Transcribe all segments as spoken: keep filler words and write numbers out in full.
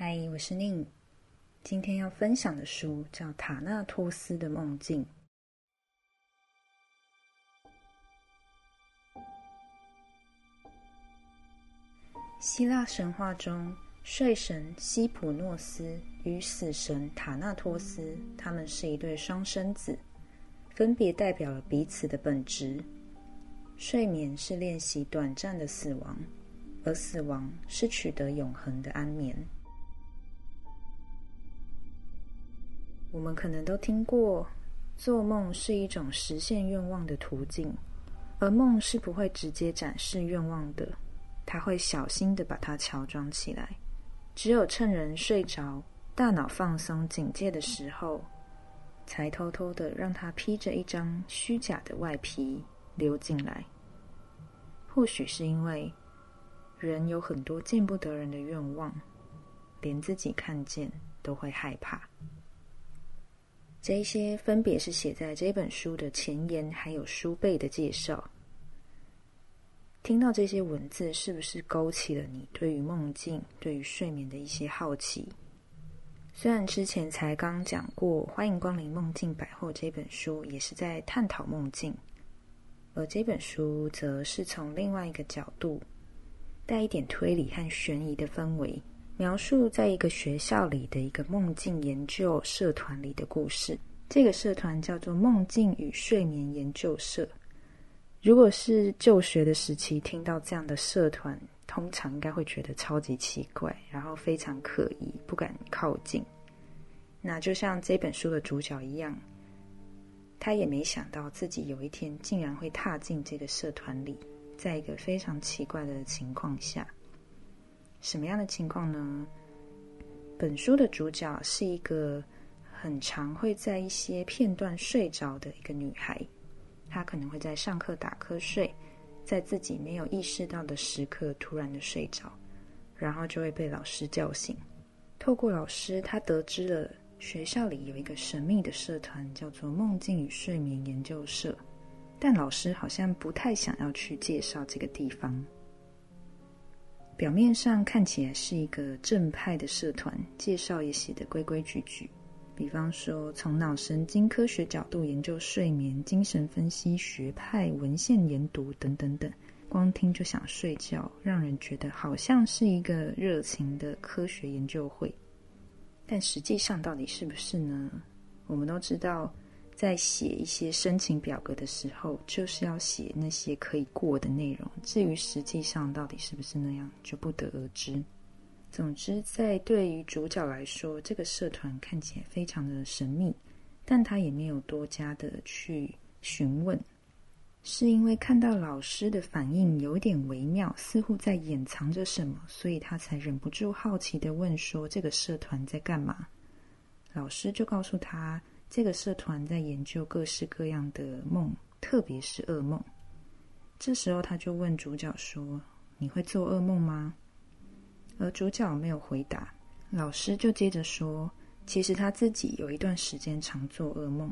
嗨，我是宁。今天要分享的书叫《塔纳托斯的梦境》。希腊神话中，睡神西普诺斯与死神塔纳托斯，他们是一对双生子，分别代表了彼此的本质。睡眠是练习短暂的死亡，而死亡是取得永恒的安眠。我们可能都听过，做梦是一种实现愿望的途径，而梦是不会直接展示愿望的，它会小心地把它乔装起来。只有趁人睡着，大脑放松警戒的时候，才偷偷地让它披着一张虚假的外皮流进来。或许是因为人有很多见不得人的愿望，连自己看见都会害怕。这些分别是写在这本书的前言还有书背的介绍。听到这些文字，是不是勾起了你对于梦境、对于睡眠的一些好奇？虽然之前才刚讲过《欢迎光临梦境百货》这本书也是在探讨梦境，而这本书则是从另外一个角度，带一点推理和悬疑的氛围，描述在一个学校里的一个梦境研究社团里的故事。这个社团叫做梦境与睡眠研究社。如果是就学的时期听到这样的社团，通常应该会觉得超级奇怪，然后非常可疑，不敢靠近。那就像这本书的主角一样，他也没想到自己有一天竟然会踏进这个社团里，在一个非常奇怪的情况下。什么样的情况呢？本书的主角是一个很常会在一些片段睡着的一个女孩，她可能会在上课打瞌睡，在自己没有意识到的时刻突然的睡着，然后就会被老师叫醒。透过老师，她得知了学校里有一个神秘的社团叫做梦境与睡眠研究社，但老师好像不太想要去介绍这个地方。表面上看起来是一个正派的社团，介绍也写得规规矩矩，比方说从脑神经科学角度研究睡眠、精神分析学派、文献研读等等等，光听就想睡觉，让人觉得好像是一个热情的科学研究会。但实际上到底是不是呢？我们都知道，在写一些申请表格的时候，就是要写那些可以过的内容，至于实际上到底是不是那样，就不得而知。总之，在对于主角来说，这个社团看起来非常的神秘，但他也没有多加的去询问，是因为看到老师的反应有点微妙，似乎在掩藏着什么，所以他才忍不住好奇地问说这个社团在干嘛。老师就告诉他，这个社团在研究各式各样的梦，特别是噩梦。这时候他就问主角说，你会做噩梦吗？而主角没有回答。老师就接着说，其实他自己有一段时间常做噩梦，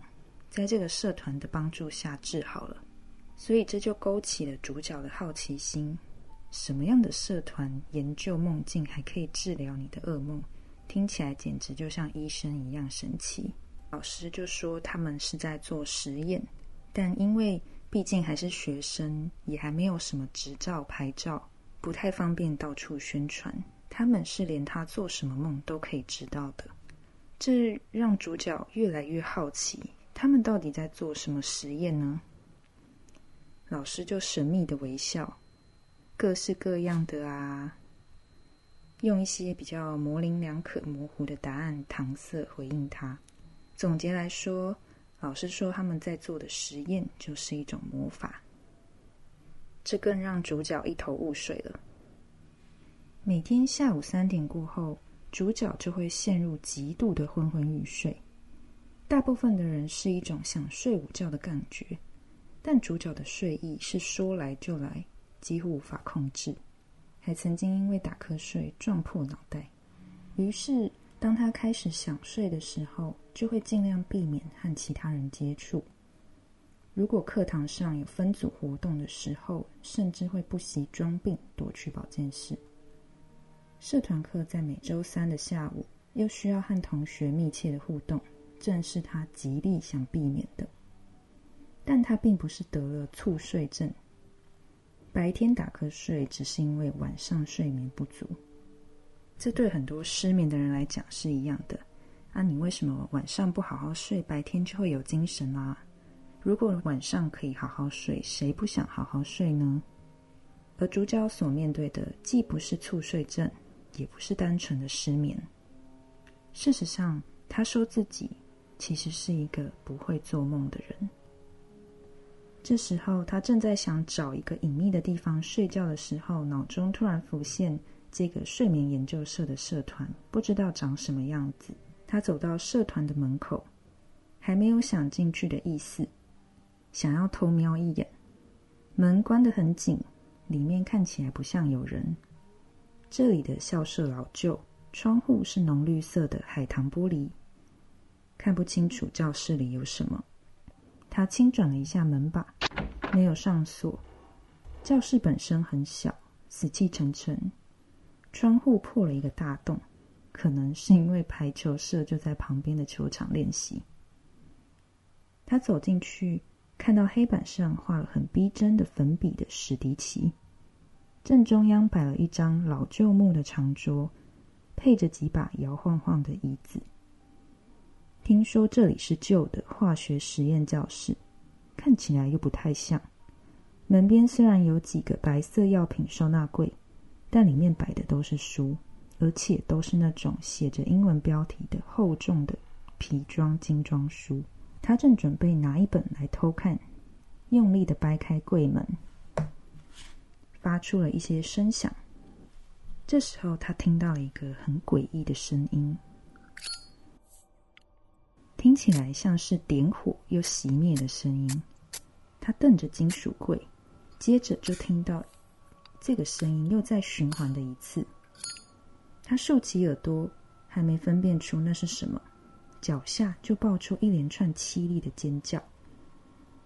在这个社团的帮助下治好了。所以这就勾起了主角的好奇心，什么样的社团研究梦境还可以治疗你的噩梦？听起来简直就像医生一样神奇。老师就说他们是在做实验，但因为毕竟还是学生，也还没有什么执照牌照，不太方便到处宣传，他们是连他做什么梦都可以知道的。这让主角越来越好奇，他们到底在做什么实验呢？老师就神秘的微笑，各式各样的啊，用一些比较模棱两可、模糊的答案搪塞回应他。总结来说，老师说他们在做的实验就是一种魔法。这更让主角一头雾水了。每天下午三点过后，主角就会陷入极度的昏昏欲睡，大部分的人是一种想睡午觉的感觉，但主角的睡意是说来就来，几乎无法控制，还曾经因为打瞌睡撞破脑袋。于是当他开始想睡的时候，就会尽量避免和其他人接触，如果课堂上有分组活动的时候，甚至会不惜装病躲去保健室。社团课在每周三的下午，又需要和同学密切的互动，正是他极力想避免的。但他并不是得了猝睡症，白天打瞌睡只是因为晚上睡眠不足。这对很多失眠的人来讲是一样的。啊，你为什么晚上不好好睡，白天就会有精神啦、啊？如果晚上可以好好睡，谁不想好好睡呢？而主角所面对的既不是猝睡症，也不是单纯的失眠。事实上，他说自己其实是一个不会做梦的人。这时候，他正在想找一个隐秘的地方睡觉的时候，脑中突然浮现这个睡眠研究社的社团，不知道长什么样子。他走到社团的门口，还没有想进去的意思，想要偷瞄一眼。门关得很紧，里面看起来不像有人。这里的校舍老旧，窗户是浓绿色的海棠玻璃，看不清楚教室里有什么。他轻转了一下门把，没有上锁。教室本身很小，死气沉沉，窗户破了一个大洞，可能是因为排球社就在旁边的球场练习。他走进去，看到黑板上画了很逼真的粉笔的史迪奇，正中央摆了一张老旧木的长桌，配着几把摇晃晃的椅子。听说这里是旧的化学实验教室，看起来又不太像。门边虽然有几个白色药品收纳柜，但里面摆的都是书，而且都是那种写着英文标题的厚重的皮装精装书。他正准备拿一本来偷看，用力的掰开柜门，发出了一些声响。这时候他听到了一个很诡异的声音，听起来像是点火又熄灭的声音。他瞪着金属柜，接着就听到这个声音又再循环了一次。他竖起耳朵，还没分辨出那是什么，脚下就爆出一连串凄厉的尖叫。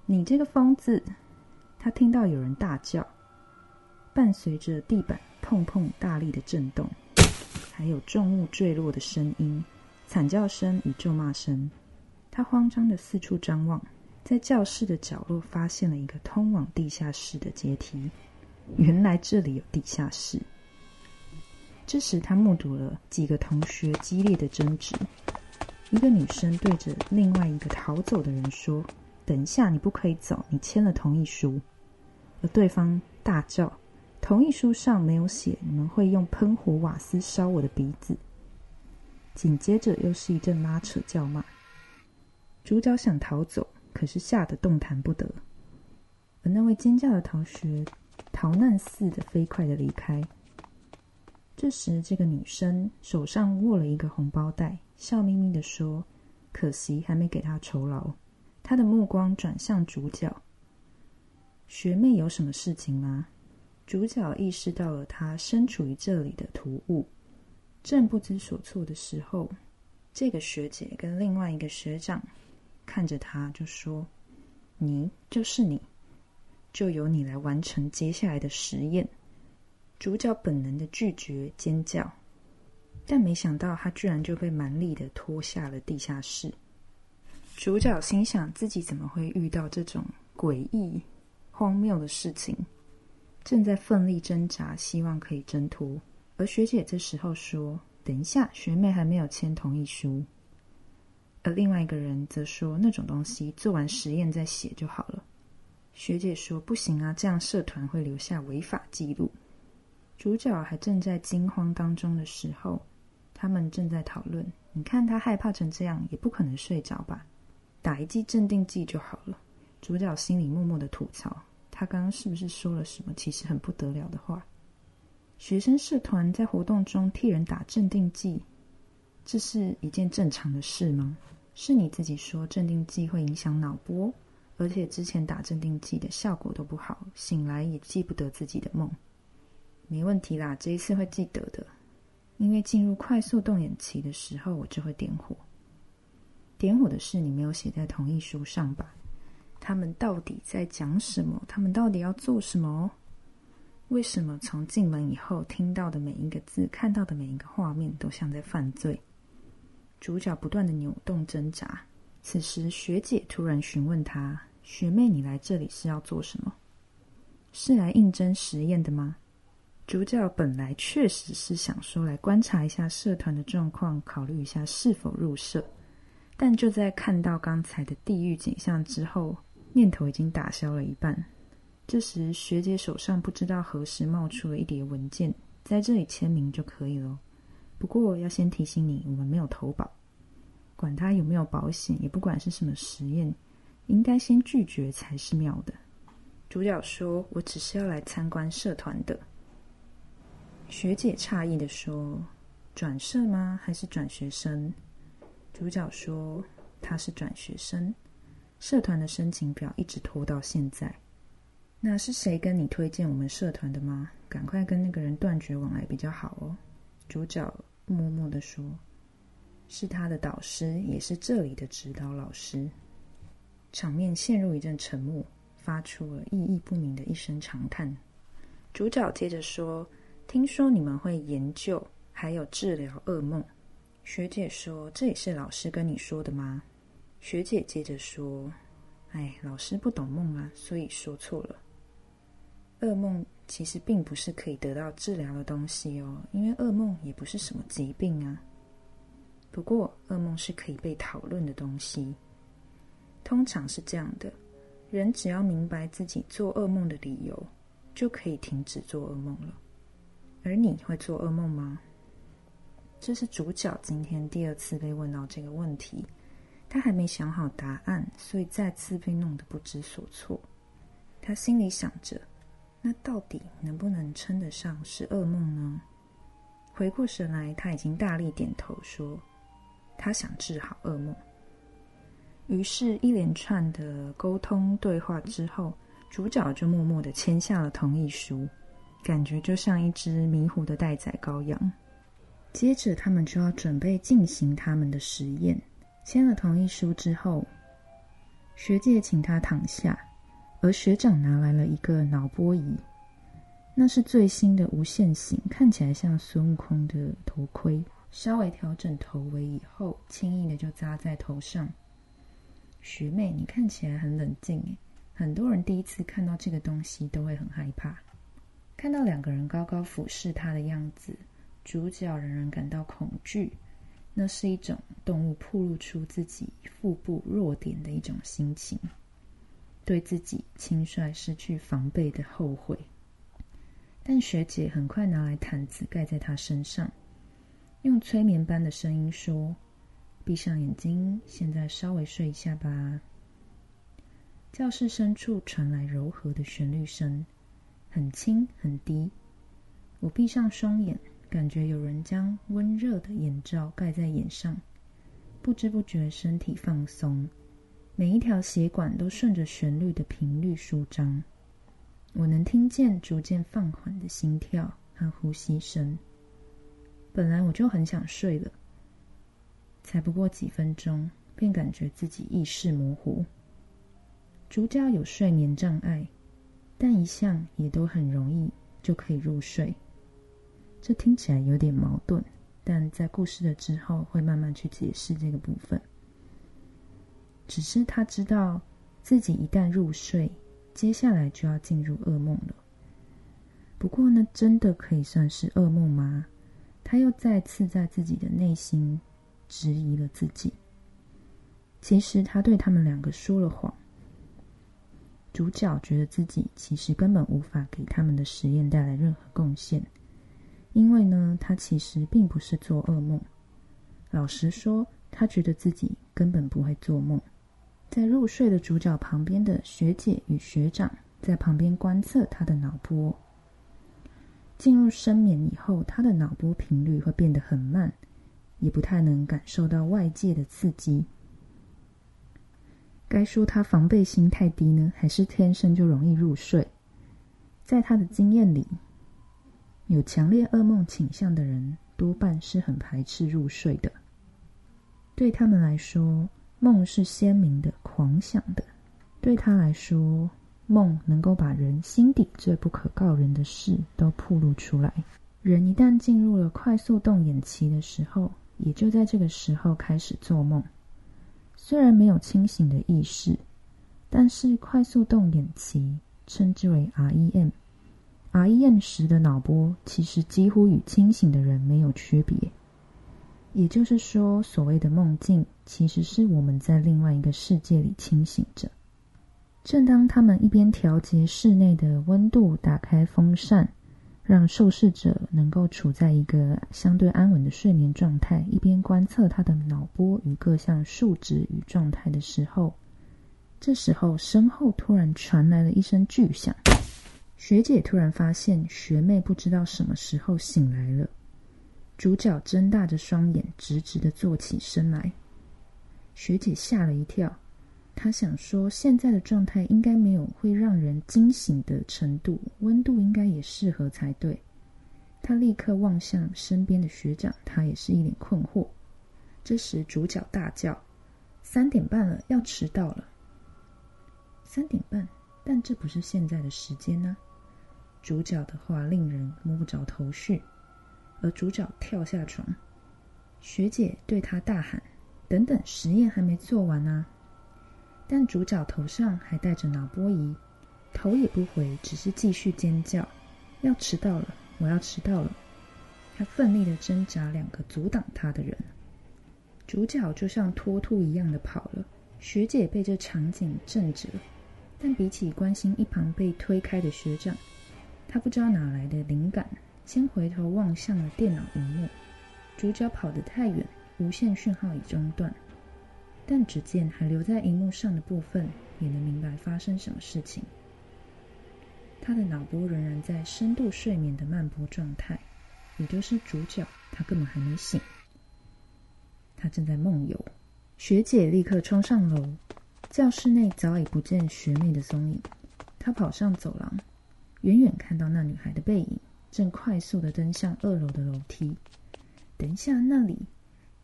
你这个疯子！他听到有人大叫，伴随着地板碰碰大力的震动，还有重物坠落的声音、惨叫声与咒骂声。他慌张的四处张望，在教室的角落发现了一个通往地下室的阶梯。原来这里有地下室。这时他目睹了几个同学激烈的争执，一个女生对着另外一个逃走的人说：等一下，你不可以走，你签了同意书。而对方大叫：同意书上没有写你们会用喷火瓦斯烧我的鼻子。紧接着又是一阵拉扯叫骂。主角想逃走，可是吓得动弹不得。而那位尖叫的同学逃难似的飞快的离开。这时这个女生手上握了一个红包袋，笑眯眯地说：可惜还没给她酬劳。她的目光转向主角：学妹有什么事情吗？主角意识到了她身处于这里的突兀，正不知所措的时候，这个学姐跟另外一个学长看着她就说：你就是你，就由你来完成接下来的实验。主角本能的拒绝尖叫，但没想到他居然就被蛮力的拖下了地下室。主角心想自己怎么会遇到这种诡异、荒谬的事情，正在奋力挣扎，希望可以挣脱。而学姐这时候说：等一下，学妹还没有签同意书。而另外一个人则说：那种东西做完实验再写就好了。学姐说：不行啊，这样社团会留下违法记录。主角还正在惊慌当中的时候，他们正在讨论：你看他害怕成这样，也不可能睡着吧，打一剂镇定剂就好了。主角心里默默的吐槽，他刚刚是不是说了什么其实很不得了的话。学生社团在活动中替人打镇定剂，这是一件正常的事吗？是你自己说镇定剂会影响脑波，而且之前打镇定剂的效果都不好，醒来也记不得自己的梦。没问题啦，这一次会记得的，因为进入快速动眼期的时候我就会点火。点火的事你没有写在同意书上吧？他们到底在讲什么？他们到底要做什么？为什么从进门以后听到的每一个字，看到的每一个画面都像在犯罪？主角不断的扭动挣扎。此时学姐突然询问他，学妹你来这里是要做什么？是来应征实验的吗？主角本来确实是想说来观察一下社团的状况，考虑一下是否入社，但就在看到刚才的地狱景象之后，念头已经打消了一半。这时学姐手上不知道何时冒出了一叠文件，在这里签名就可以了。不过要先提醒你，我们没有投保，管他有没有保险，也不管是什么实验，应该先拒绝才是妙的。主角说，我只是要来参观社团的。学姐诧异地说，转社吗？还是转学生？主角说，他是转学生，社团的申请表一直拖到现在。那是谁跟你推荐我们社团的吗？赶快跟那个人断绝往来比较好哦。主角默默地说，是他的导师，也是这里的指导老师。场面陷入一阵沉默，发出了意义不明的一声长叹。主角接着说，听说你们会研究还有治疗噩梦。学姐说，这也是老师跟你说的吗？学姐接着说，哎，老师不懂梦啊，所以说错了。噩梦其实并不是可以得到治疗的东西哦，因为噩梦也不是什么疾病啊。不过噩梦是可以被讨论的东西。通常是这样的，人只要明白自己做噩梦的理由，就可以停止做噩梦了。而你会做噩梦吗？这是主角今天第二次被问到这个问题，他还没想好答案，所以再次被弄得不知所措。他心里想着，那到底能不能称得上是噩梦呢？回过神来，他已经大力点头说，他想治好噩梦。于是一连串的沟通对话之后，主角就默默地签下了同意书，感觉就像一只迷糊的待宰羔羊。接着他们就要准备进行他们的实验。签了同意书之后，学姐请他躺下，而学长拿来了一个脑波仪，那是最新的无线型，看起来像孙悟空的头盔。稍微调整头围以后，轻易的就扎在头上。学妹，你看起来很冷静耶，很多人第一次看到这个东西都会很害怕。看到两个人高高俯视他的样子，主角仍然感到恐惧，那是一种动物暴露出自己腹部弱点的一种心情，对自己轻率失去防备的后悔。但学姐很快拿来毯子盖在他身上，用催眠般的声音说，闭上眼睛，现在稍微睡一下吧。教室深处传来柔和的旋律声，很轻很低。我闭上双眼，感觉有人将温热的眼罩盖在眼上，不知不觉身体放松，每一条血管都顺着旋律的频率舒张。我能听见逐渐放缓的心跳和呼吸声。本来我就很想睡了，才不过几分钟，便感觉自己意识模糊。主角有睡眠障碍，但一向也都很容易就可以入睡。这听起来有点矛盾，但在故事的之后会慢慢去解释这个部分。只是他知道自己一旦入睡，接下来就要进入噩梦了。不过呢，真的可以算是噩梦吗？他又再次在自己的内心质疑了自己。其实他对他们两个说了谎。主角觉得自己其实根本无法给他们的实验带来任何贡献，因为呢，他其实并不是做噩梦。老实说，他觉得自己根本不会做梦。在入睡的主角旁边的学姐与学长在旁边观测他的脑波。进入深眠以后，他的脑波频率会变得很慢，也不太能感受到外界的刺激。该说他防备心太低呢，还是天生就容易入睡？在他的经验里，有强烈噩梦倾向的人多半是很排斥入睡的。对他们来说，梦是鲜明的、狂想的；对他来说，梦能够把人心底最不可告人的事都暴露出来。人一旦进入了快速动眼期的时候，也就在这个时候开始做梦。虽然没有清醒的意识，但是快速动眼期称之为 R E M。 R E M 时的脑波其实几乎与清醒的人没有区别。也就是说，所谓的梦境其实是我们在另外一个世界里清醒着。正当他们一边调节室内的温度，打开风扇，让受试者能够处在一个相对安稳的睡眠状态，一边观测他的脑波与各项数值与状态的时候，这时候身后突然传来了一声巨响。学姐突然发现学妹不知道什么时候醒来了。主角睁大着双眼，直直地坐起身来。学姐吓了一跳，她想说现在的状态应该没有会让人惊醒的程度，温度应该也适合才对。她立刻望向身边的学长，她也是一脸困惑。这时主角大叫：三点半了，要迟到了。三点半，但这不是现在的时间啊。主角的话令人摸不着头绪。而主角跳下床，学姐对他大喊：等等，实验还没做完啊。但主角头上还戴着脑波仪，头也不回，只是继续尖叫：要迟到了，我要迟到了。他奋力地挣扎两个阻挡他的人，主角就像脱兔一样的跑了。学姐被这场景震着，但比起关心一旁被推开的学长，他不知道哪来的灵感，先回头望向了电脑荧幕。主角跑得太远，无线讯号已中断，但只见还留在荧幕上的部分也能明白发生什么事情。他的脑波仍然在深度睡眠的慢波状态，也就是主角他根本还没醒，他正在梦游。学姐立刻冲上楼，教室内早已不见学妹的踪影。她跑上走廊，远远看到那女孩的背影正快速地登向二楼的楼梯。等一下，那里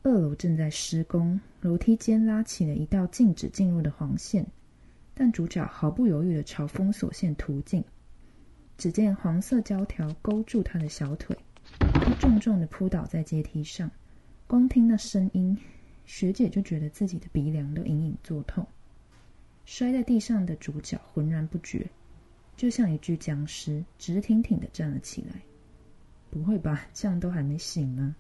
二楼正在施工，楼梯间拉起了一道禁止进入的黄线，但主角毫不犹豫地朝封锁线突进。只见黄色胶条勾住他的小腿，他重重地扑倒在阶梯上。光听那声音，学姐就觉得自己的鼻梁都隐隐作痛。摔在地上的主角浑然不觉，就像一具僵尸，直挺挺地站了起来。不会吧，这样都还没醒吗？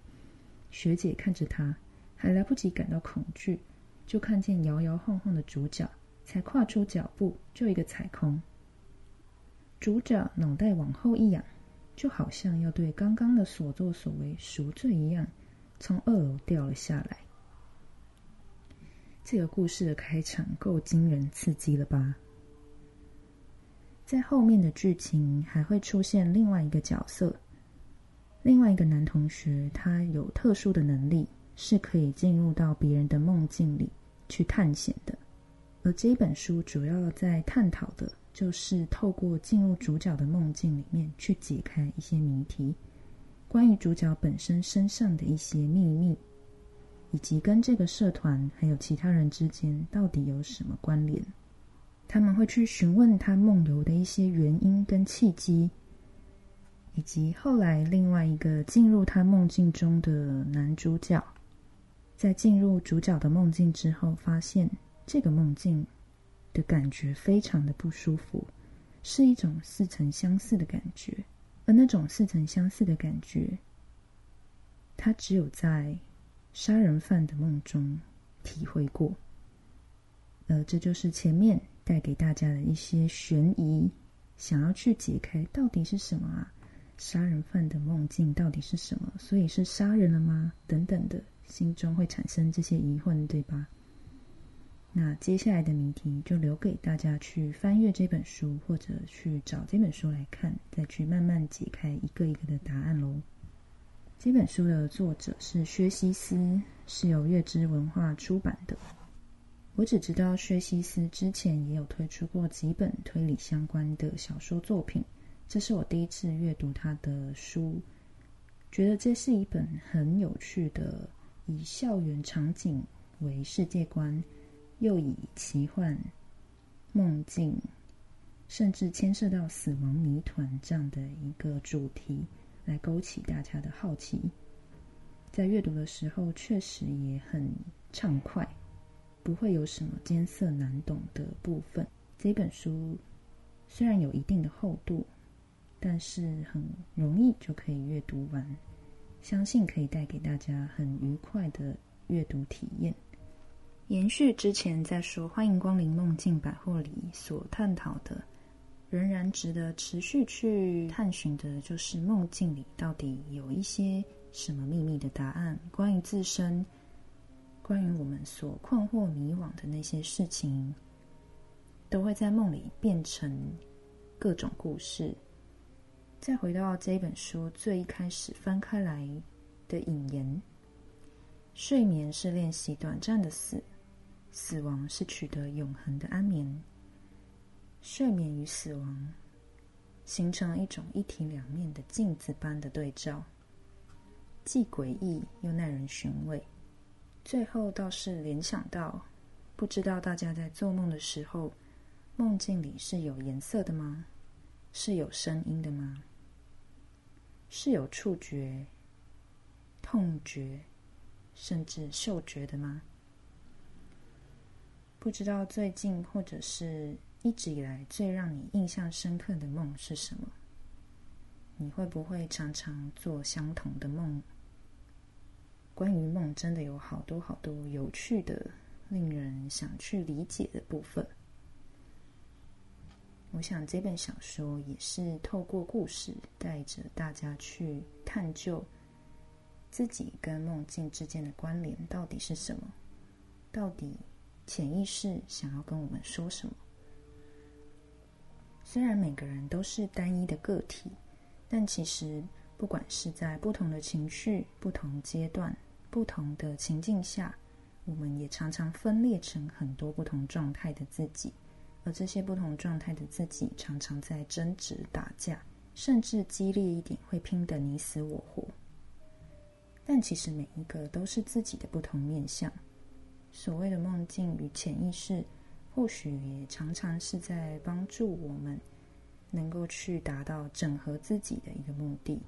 学姐看着他，还来不及感到恐惧，就看见摇摇晃晃的主角才跨出脚步，就一个踩空。主角脑袋往后一仰，就好像要对刚刚的所作所为赎罪一样，从二楼掉了下来。这个故事的开场够惊人刺激了吧？在后面的剧情还会出现另外一个角色，另外一个男同学，他有特殊的能力，是可以进入到别人的梦境里去探险的。而这本书主要在探讨的就是透过进入主角的梦境里面去解开一些谜题，关于主角本身身上的一些秘密，以及跟这个社团还有其他人之间到底有什么关联。他们会去询问他梦游的一些原因跟契机，以及后来另外一个进入他梦境中的男主角，在进入主角的梦境之后，发现这个梦境的感觉非常的不舒服，是一种似曾相似的感觉。而那种似曾相似的感觉，他只有在杀人犯的梦中体会过。呃，这就是前面带给大家的一些悬疑，想要去解开到底是什么啊？杀人犯的梦境到底是什么？所以是杀人了吗？等等的，心中会产生这些疑惑，对吧？那接下来的谜题就留给大家去翻阅这本书，或者去找这本书来看，再去慢慢解开一个一个的答案咯。这本书的作者是薛西斯，是由月之文化出版的。我只知道薛西斯之前也有推出过几本推理相关的小说作品，这是我第一次阅读他的书，觉得这是一本很有趣的，以校园场景为世界观，又以奇幻、梦境、甚至牵涉到死亡谜团这样的一个主题，来勾起大家的好奇。在阅读的时候确实也很畅快，不会有什么艰涩难懂的部分。这本书虽然有一定的厚度，但是很容易就可以阅读完，相信可以带给大家很愉快的阅读体验。延续之前在说欢迎光临梦境百货里所探讨的，仍然值得持续去探寻的就是梦境里到底有一些什么秘密的答案，关于自身，关于我们所困惑迷惘的那些事情，都会在梦里变成各种故事。再回到这本书最一开始翻开来的引言，睡眠是练习短暂的死，死亡是取得永恒的安眠。睡眠与死亡形成一种一体两面的镜子般的对照，既诡异又耐人寻味。最后倒是联想到，不知道大家在做梦的时候，梦境里是有颜色的吗？是有声音的吗？是有触觉、痛觉甚至嗅觉的吗？不知道最近或者是一直以来最让你印象深刻的梦是什么？你会不会常常做相同的梦？关于梦真的有好多好多有趣的、令人想去理解的部分。我想这本小说也是透过故事带着大家去探究自己跟梦境之间的关联到底是什么，到底潜意识想要跟我们说什么。虽然每个人都是单一的个体，但其实不管是在不同的情绪、不同阶段、不同的情境下，我们也常常分裂成很多不同状态的自己，而这些不同状态的自己常常在争执、打架，甚至激烈一点会拼得你死我活。但其实每一个都是自己的不同面向。所谓的梦境与潜意识，或许也常常是在帮助我们能够去达到整合自己的一个目的，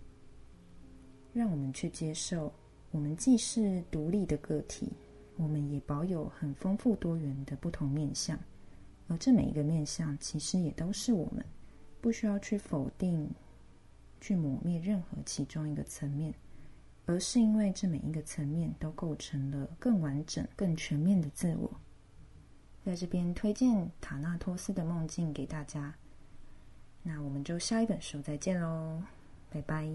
让我们去接受我们既是独立的个体，我们也保有很丰富多元的不同面向，而这每一个面向其实也都是我们，不需要去否定、去抹灭任何其中一个层面，而是因为这每一个层面都构成了更完整、更全面的自我。在这边推荐塔纳托斯的梦境给大家，那我们就下一本书再见喽，拜拜。